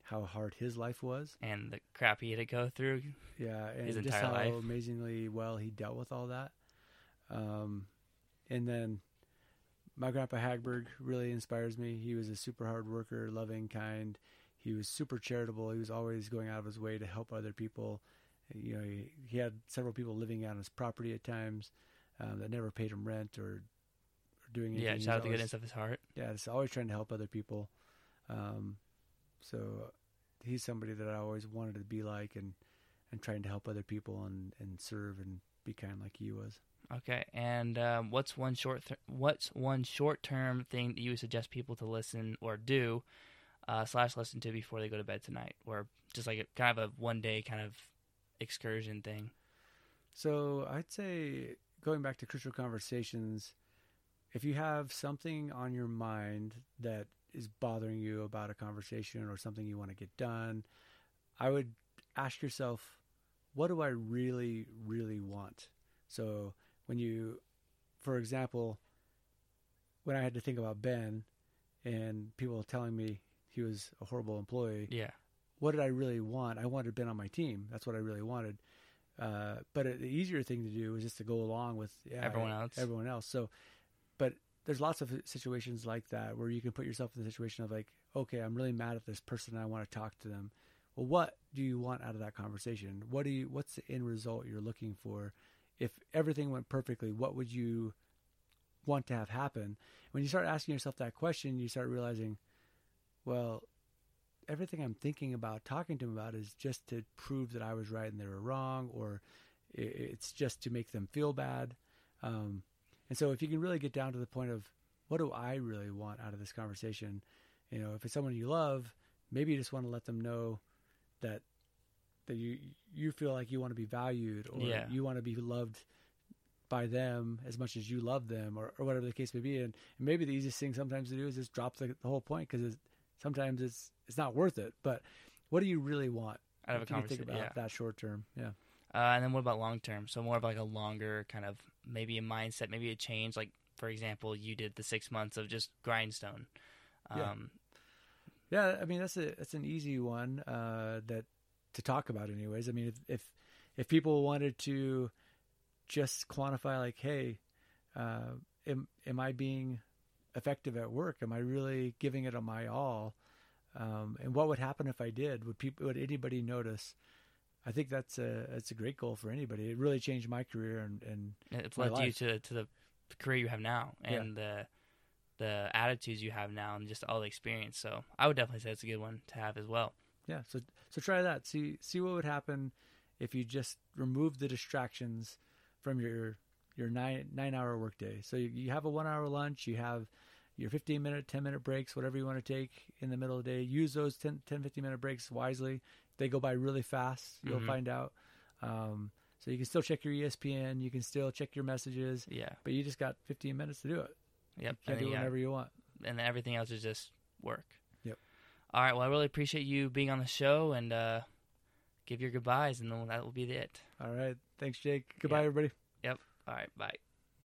how hard his life was and the crap he had to go through. Yeah, and his entire life. How amazingly well he dealt with all that. And then my grandpa Hagberg really inspires me. He was a super hard worker, loving, kind. He was super charitable. He was always going out of his way to help other people. You know, he had several people living on his property at times that never paid him rent or doing anything. Yeah, just out of the goodness of his heart. Yeah, it's always trying to help other people. So he's somebody that I always wanted to be like, and trying to help other people and serve and be kind like he was. Okay, and what's one short-term thing that you would suggest people to listen or do / listen to before they go to bed tonight, or just kind of a one-day kind of excursion thing? So I'd say, going back to Crucial Conversations, if you have something on your mind that is bothering you about a conversation or something you want to get done, I would ask yourself, what do I really, really want? So when you, for example, when I had to think about Ben and people telling me he was a horrible employee, what did I really want? I wanted Ben on my team. That's what I really wanted. But the easier thing to do was just to go along with everyone else. So, but there's lots of situations like that where you can put yourself in the situation of okay, I'm really mad at this person. And I want to talk to them. Well, what do you want out of that conversation? What's the end result you're looking for? If everything went perfectly, what would you want to have happen? When you start asking yourself that question, you start realizing, well, everything I'm thinking about talking to them about is just to prove that I was right and they were wrong, or it's just to make them feel bad. And so if you can really get down to the point of what do I really want out of this conversation, you know, if it's someone you love, maybe you just want to let them know that you feel like you want to be valued, or you want to be loved by them as much as you love them, or whatever the case may be. And maybe the easiest thing sometimes to do is just drop the whole point, because sometimes it's not worth it. But what do you really want out of a conversation? Think about that short term. Yeah. And then what about long term? So more of like a longer kind of maybe a mindset, maybe a change. Like, for example, you did the 6 months of just grindstone. Yeah, I mean, that's an easy one that to talk about anyways. I mean, if people wanted to just quantify like, hey, am I being effective at work? Am I really giving it my all? And what would happen if I did? Would anybody notice? I think that's a great goal for anybody. It really changed my career and it's led you to the career you have now and the attitudes you have now and just all the experience. So I would definitely say it's a good one to have as well. Yeah. So try that. See what would happen if you just remove the distractions from your 9 hour workday. So you have a 1 hour lunch, you have your 15 minute, 10 minute breaks, whatever you want to take in the middle of the day. Use those 15 minute breaks wisely. They go by really fast. You'll find out. So you can still check your ESPN. You can still check your messages. Yeah. But you just got 15 minutes to do it. Yep. You can do whatever you want. And then everything else is just work. Yep. All right. Well, I really appreciate you being on the show, and give your goodbyes, and then that will be it. All right. Thanks, Jake. Goodbye, everybody. Yep. All right. Bye.